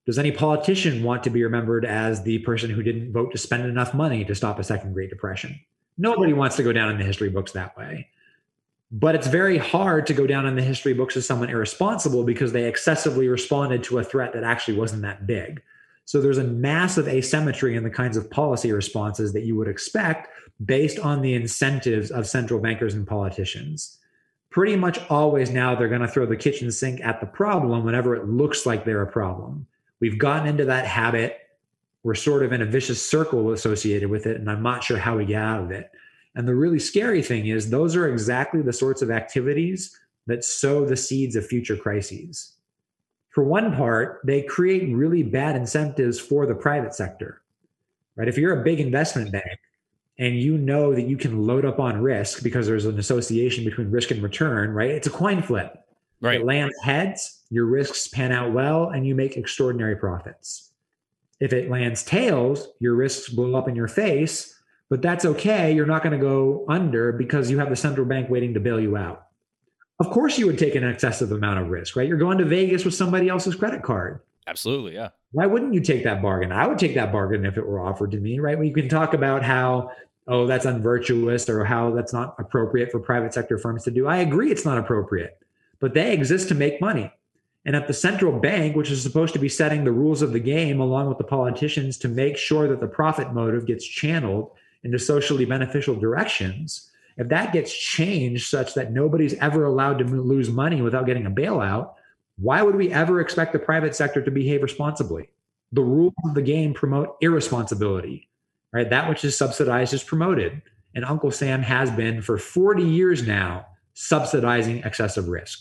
Does any politician want to be remembered as the person who didn't vote to spend enough money to stop a second Great Depression? Nobody wants to go down in the history books that way. But it's very hard to go down in the history books as someone irresponsible because they excessively responded to a threat that actually wasn't that big. So there's a massive asymmetry in the kinds of policy responses that you would expect based on the incentives of central bankers and politicians. Pretty much always now they're going to throw the kitchen sink at the problem whenever it looks like they're a problem. We've gotten into that habit. We're sort of in a vicious circle associated with it, and I'm not sure how we get out of it. And the really scary thing is those are exactly the sorts of activities that sow the seeds of future crises. For one part, they create really bad incentives for the private sector, right? If you're a big investment bank and you know that you can load up on risk because there's an association between risk and return, right? It's a coin flip, right? It lands heads, your risks pan out well, and you make extraordinary profits. If it lands tails, your risks blow up in your face. But that's okay. You're not going to go under because you have the central bank waiting to bail you out. Of course, you would take an excessive amount of risk, right? You're going to Vegas with somebody else's credit card. Absolutely, yeah. Why wouldn't you take that bargain? I would take that bargain if it were offered to me, right? We can talk about how, oh, that's unvirtuous or how that's not appropriate for private sector firms to do. I agree it's not appropriate, but they exist to make money. And at the central bank, which is supposed to be setting the rules of the game along with the politicians to make sure that the profit motive gets channeled into socially beneficial directions, if that gets changed such that nobody's ever allowed to lose money without getting a bailout, why would we ever expect the private sector to behave responsibly? The rules of the game promote irresponsibility, right? That which is subsidized is promoted. And Uncle Sam has been for forty years now subsidizing excessive risk.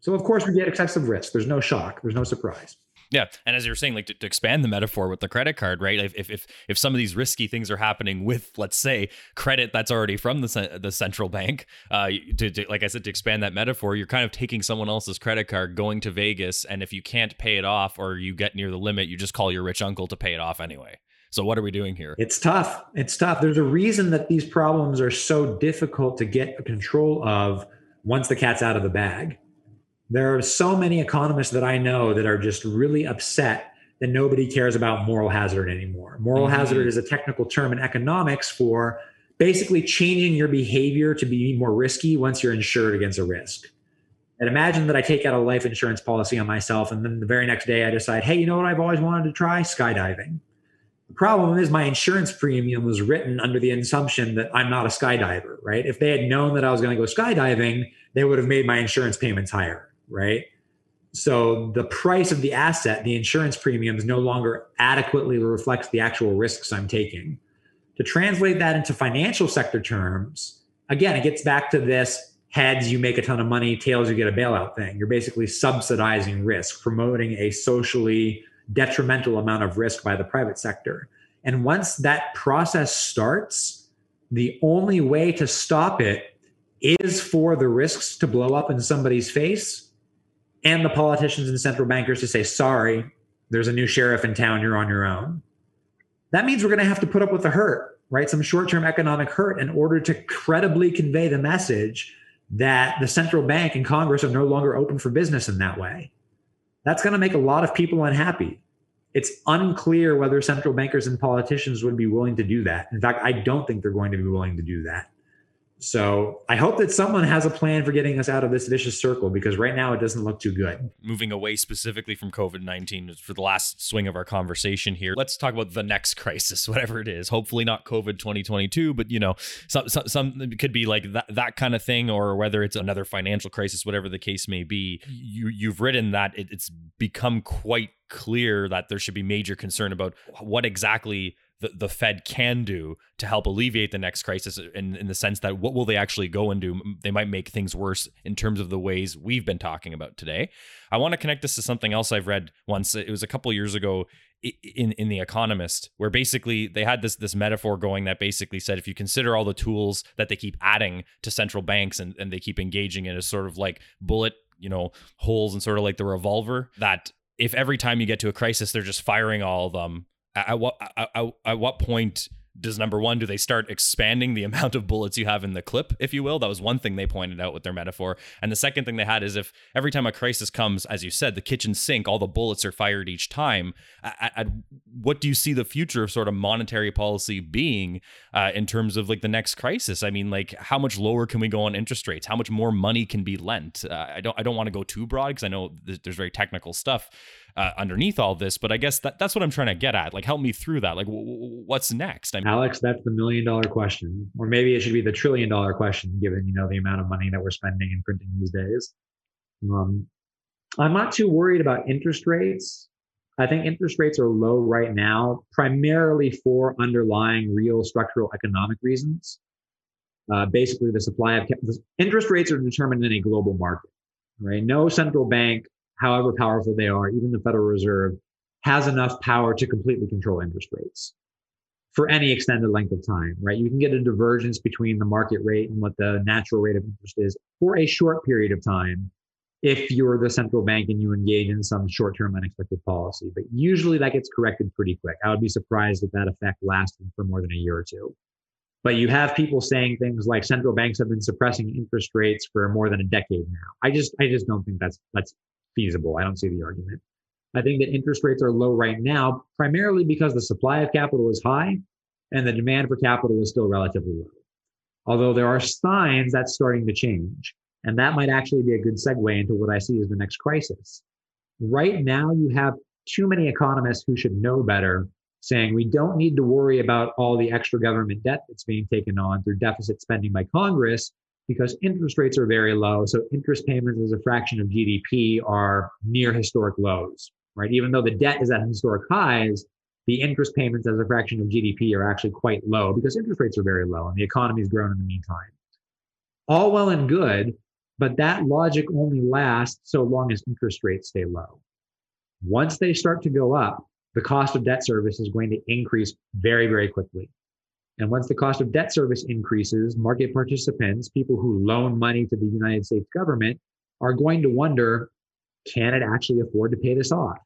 So of course we get excessive risk. There's no shock. There's no surprise. Yeah. And as you were saying, like to, to expand the metaphor with the credit card, right? Like if, if if some of these risky things are happening with, let's say, credit that's already from the the central bank, uh, to, to, like I said, to expand that metaphor, you're kind of taking someone else's credit card, going to Vegas, and if you can't pay it off or you get near the limit, you just call your rich uncle to pay it off anyway. So what are we doing here? It's tough. It's tough. There's a reason that these problems are so difficult to get control of once the cat's out of the bag. There are so many economists that I know that are just really upset that nobody cares about moral hazard anymore. Moral mm-hmm. hazard is a technical term in economics for basically changing your behavior to be more risky once you're insured against a risk. And imagine that I take out a life insurance policy on myself, and then the very next day I decide, hey, you know what I've always wanted to try? Skydiving. The problem is my insurance premium was written under the assumption that I'm not a skydiver, right? If they had known that I was going to go skydiving, they would have made my insurance payments higher. Right? So the price of the asset, the insurance premiums, no longer adequately reflects the actual risks I'm taking. To translate that into financial sector terms, again, it gets back to this heads, you make a ton of money, tails, you get a bailout thing. You're basically subsidizing risk, promoting a socially detrimental amount of risk by the private sector. And once that process starts, the only way to stop it is for the risks to blow up in somebody's face and the politicians and central bankers to say, sorry, there's a new sheriff in town, you're on your own. That means we're going to have to put up with the hurt, right? Some short-term economic hurt in order to credibly convey the message that the central bank and Congress are no longer open for business in that way. That's going to make a lot of people unhappy. It's unclear whether central bankers and politicians would be willing to do that. In fact, I don't think they're going to be willing to do that. So I hope that someone has a plan for getting us out of this vicious circle, because right now it doesn't look too good. Moving away specifically from COVID nineteen for the last swing of our conversation here, let's talk about the next crisis, whatever it is. Hopefully not COVID twenty twenty-two, but, you know, some, some, some it could be like that, that kind of thing, or whether it's another financial crisis, whatever the case may be. You, you've written that it, it's become quite clear that there should be major concern about what exactly The, the Fed can do to help alleviate the next crisis, in, in the sense that what will they actually go and do? They might make things worse in terms of the ways we've been talking about today. I want to connect this to something else I've read once. It was a couple years ago in in The Economist, where basically they had this this metaphor going that basically said, if you consider all the tools that they keep adding to central banks and, and they keep engaging in, as sort of like bullet, you know, holes and sort of like the revolver, that if every time you get to a crisis, they're just firing all of them, At what, at, at what point does, number one, do they start expanding the amount of bullets you have in the clip, if you will? That was one thing they pointed out with their metaphor. And the second thing they had is, if every time a crisis comes, as you said, the kitchen sink, all the bullets are fired each time. At, at what do you see the future of sort of monetary policy being uh, in terms of like the next crisis? I mean, like, how much lower can we go on interest rates? How much more money can be lent? Uh, I don't I don't want to go too broad, because I know th- there's very technical stuff Uh, underneath all this, but I guess that, that's what I'm trying to get at. Like, help me through that. Like, w- w- what's next? I mean, Alex, that's the million dollar question, or maybe it should be the trillion dollar question, given, you know, the amount of money that we're spending and printing these days. Um, I'm not too worried about interest rates. I think interest rates are low right now, primarily for underlying real structural economic reasons. Uh, basically, the supply of interest rates are determined in a global market, right? No central bank, however powerful they are, even the Federal Reserve, has enough power to completely control interest rates for any extended length of time, right? You can get a divergence between the market rate and what the natural rate of interest is for a short period of time if you're the central bank and you engage in some short-term unexpected policy. But usually that gets corrected pretty quick. I would be surprised if that effect lasted for more than a year or two. But you have people saying things like central banks have been suppressing interest rates for more than a decade now. I just I just don't think that's that's feasible. I don't see the argument. I think that interest rates are low right now, primarily because the supply of capital is high and the demand for capital is still relatively low. Although there are signs that's starting to change. And that might actually be a good segue into what I see as the next crisis. Right now, you have too many economists who should know better saying we don't need to worry about all the extra government debt that's being taken on through deficit spending by Congress, because interest rates are very low. So interest payments as a fraction of G D P are near historic lows, right? Even though the debt is at historic highs, the interest payments as a fraction of G D P are actually quite low because interest rates are very low and the economy's grown in the meantime. All well and good, but that logic only lasts so long as interest rates stay low. Once they start to go up, the cost of debt service is going to increase very, very quickly. And once the cost of debt service increases, market participants, people who loan money to the United States government, are going to wonder, can it actually afford to pay this off?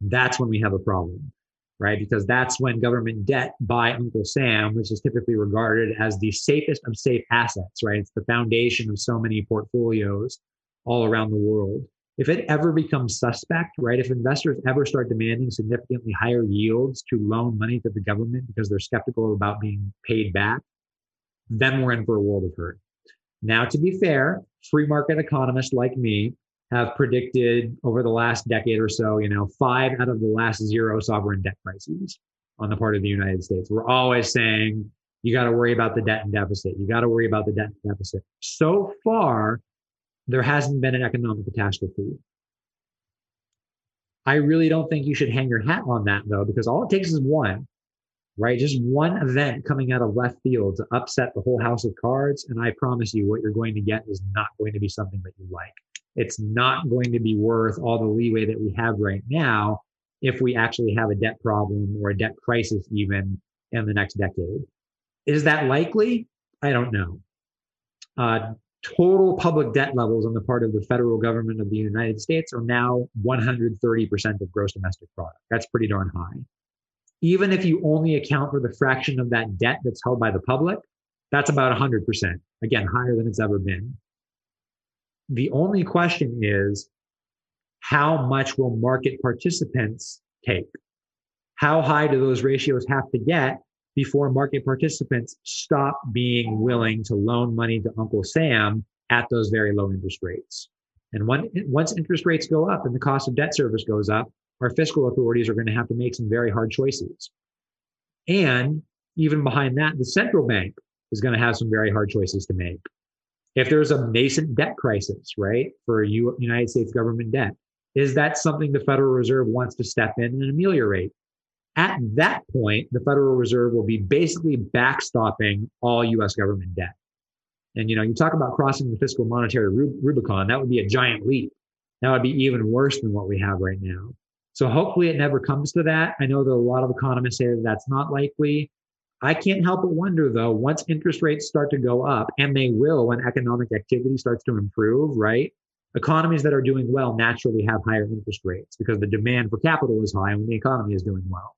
That's when we have a problem, right? Because that's when government debt by Uncle Sam, which is typically regarded as the safest of safe assets, right? It's the foundation of so many portfolios all around the world. If it ever becomes suspect, right? If investors ever start demanding significantly higher yields to loan money to the government because they're skeptical about being paid back, then we're in for a world of hurt. Now, to be fair, free market economists like me have predicted over the last decade or so, you know, five out of the last zero sovereign debt crises on the part of the United States. We're always saying, you got to worry about the debt and deficit. You got to worry about the debt and deficit. So far, there hasn't been an economic catastrophe. I really don't think you should hang your hat on that, though, because all it takes is one, right? Just one event coming out of left field to upset the whole house of cards. And I promise you, what you're going to get is not going to be something that you like. It's not going to be worth all the leeway that we have right now if we actually have a debt problem or a debt crisis even in the next decade. Is that likely? I don't know. Uh, Total public debt levels on the part of the federal government of the United States are now one hundred thirty percent of gross domestic product. That's pretty darn high. Even if you only account for the fraction of that debt that's held by the public, that's about one hundred percent. Again, higher than it's ever been. The only question is, how much will market participants take? How high do those ratios have to get before market participants stop being willing to loan money to Uncle Sam at those very low interest rates? And when, once interest rates go up and the cost of debt service goes up, our fiscal authorities are going to have to make some very hard choices. And even behind that, the central bank is going to have some very hard choices to make. If there's a nascent debt crisis, right, for United States government debt, is that something the Federal Reserve wants to step in and ameliorate? At that point, the Federal Reserve will be basically backstopping all U S government debt. And, you know, you talk about crossing the fiscal monetary Rubicon, that would be a giant leap. That would be even worse than what we have right now. So hopefully it never comes to that. I know that a lot of economists say that that's not likely. I can't help but wonder, though, once interest rates start to go up, and they will when economic activity starts to improve, right? Economies that are doing well naturally have higher interest rates because the demand for capital is high when the economy is doing well.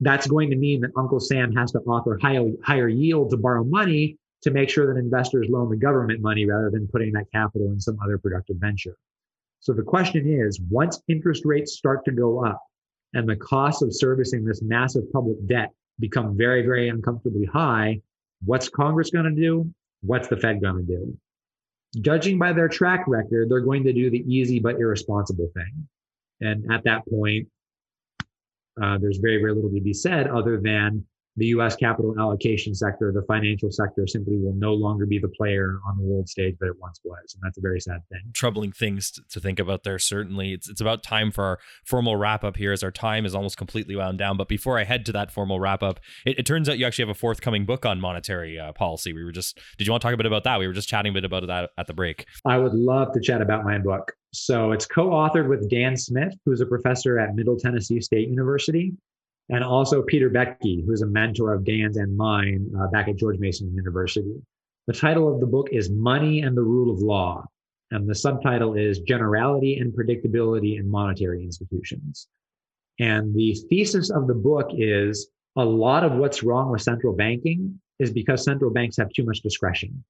That's going to mean that Uncle Sam has to offer higher, higher yield to borrow money to make sure that investors loan the government money rather than putting that capital in some other productive venture. So the question is, once interest rates start to go up and the cost of servicing this massive public debt become very, very uncomfortably high, what's Congress going to do? What's the Fed going to do? Judging by their track record, they're going to do the easy but irresponsible thing. And at that point, Uh, there's very, very little to be said other than the U S capital allocation sector, the financial sector simply will no longer be the player on the world stage that it once was. And that's a very sad thing. Troubling things to think about there, certainly. It's it's about time for our formal wrap-up here as our time is almost completely wound down. But before I head to that formal wrap-up, it, it turns out you actually have a forthcoming book on monetary uh, policy. We were just, did you want to talk a bit about that? We were just chatting a bit about that at the break. I would love to chat about my book. So it's co-authored with Dan Smith, who's a professor at Middle Tennessee State University, and also Peter Boettke, who's a mentor of Dan's and mine uh, back at George Mason University. The title of the book is Money and the Rule of Law, and the subtitle is Generality and Predictability in Monetary Institutions. And the thesis of the book is a lot of what's wrong with central banking is because central banks have too much discretion.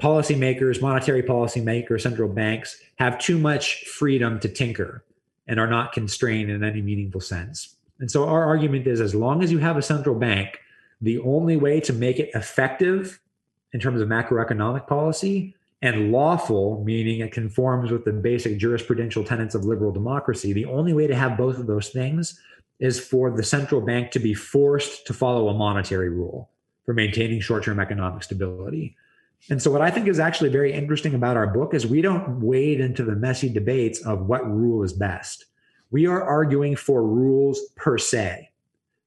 Policymakers, monetary policymakers, central banks have too much freedom to tinker and are not constrained in any meaningful sense. And so our argument is, as long as you have a central bank, the only way to make it effective in terms of macroeconomic policy and lawful, meaning it conforms with the basic jurisprudential tenets of liberal democracy, the only way to have both of those things is for the central bank to be forced to follow a monetary rule for maintaining short-term economic stability. And so what I think is actually very interesting about our book is we don't wade into the messy debates of what rule is best. We are arguing for rules per se.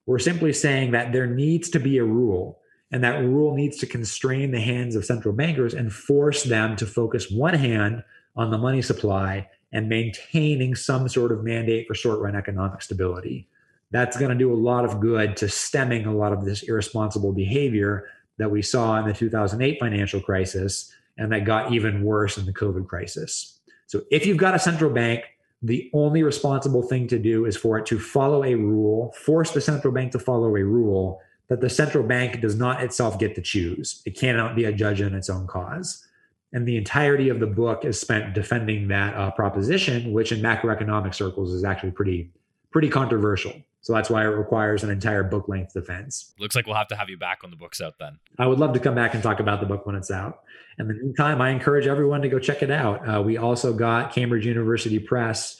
We're simply saying that there needs to be a rule, and that rule needs to constrain the hands of central bankers and force them to focus one hand on the money supply and maintaining some sort of mandate for short-run economic stability. That's going to do a lot of good to stemming a lot of this irresponsible behavior that we saw in the two thousand eight financial crisis, and that got even worse in the COVID crisis. So if you've got a central bank, the only responsible thing to do is for it to follow a rule, force the central bank to follow a rule that the central bank does not itself get to choose. It cannot be a judge in its own cause. And the entirety of the book is spent defending that uh, proposition, which in macroeconomic circles is actually pretty, pretty controversial. So that's why it requires an entire book-length defense. Looks like we'll have to have you back when the book's out then. I would love to come back and talk about the book when it's out. In the meantime, I encourage everyone to go check it out. Uh, we also got Cambridge University Press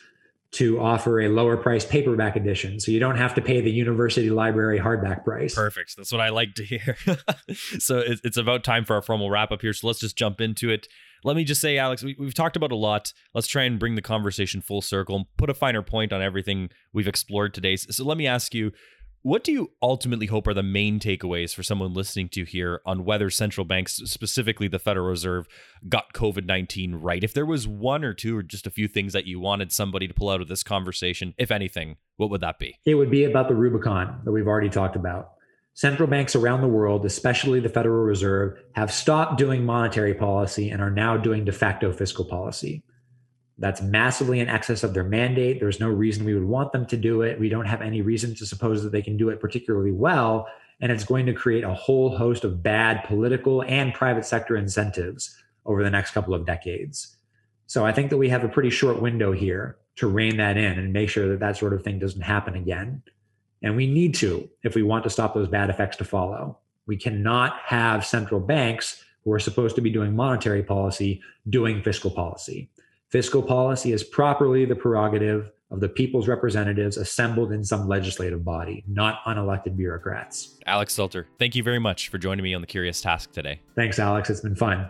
to offer a lower price paperback edition. So you don't have to pay the university library hardback price. Perfect. That's what I like to hear. So it's about time for our formal wrap up here. So let's just jump into it. Let me just say, Alex, we, we've talked about a lot. Let's try and bring the conversation full circle and put a finer point on everything we've explored today. So let me ask you, what do you ultimately hope are the main takeaways for someone listening to here on whether central banks, specifically the Federal Reserve, got COVID nineteen right? If there was one or two or just a few things that you wanted somebody to pull out of this conversation, if anything, what would that be? It would be about the Rubicon that we've already talked about. Central banks around the world, especially the Federal Reserve, have stopped doing monetary policy and are now doing de facto fiscal policy. That's massively in excess of their mandate. There's no reason we would want them to do it. We don't have any reason to suppose that they can do it particularly well. And it's going to create a whole host of bad political and private sector incentives over the next couple of decades. So I think that we have a pretty short window here to rein that in and make sure that that sort of thing doesn't happen again. And we need to, if we want to stop those bad effects to follow. We cannot have central banks who are supposed to be doing monetary policy doing fiscal policy. Fiscal policy is properly the prerogative of the people's representatives assembled in some legislative body, not unelected bureaucrats. Alex Salter, thank you very much for joining me on The Curious Task today. Thanks, Alex. It's been fun.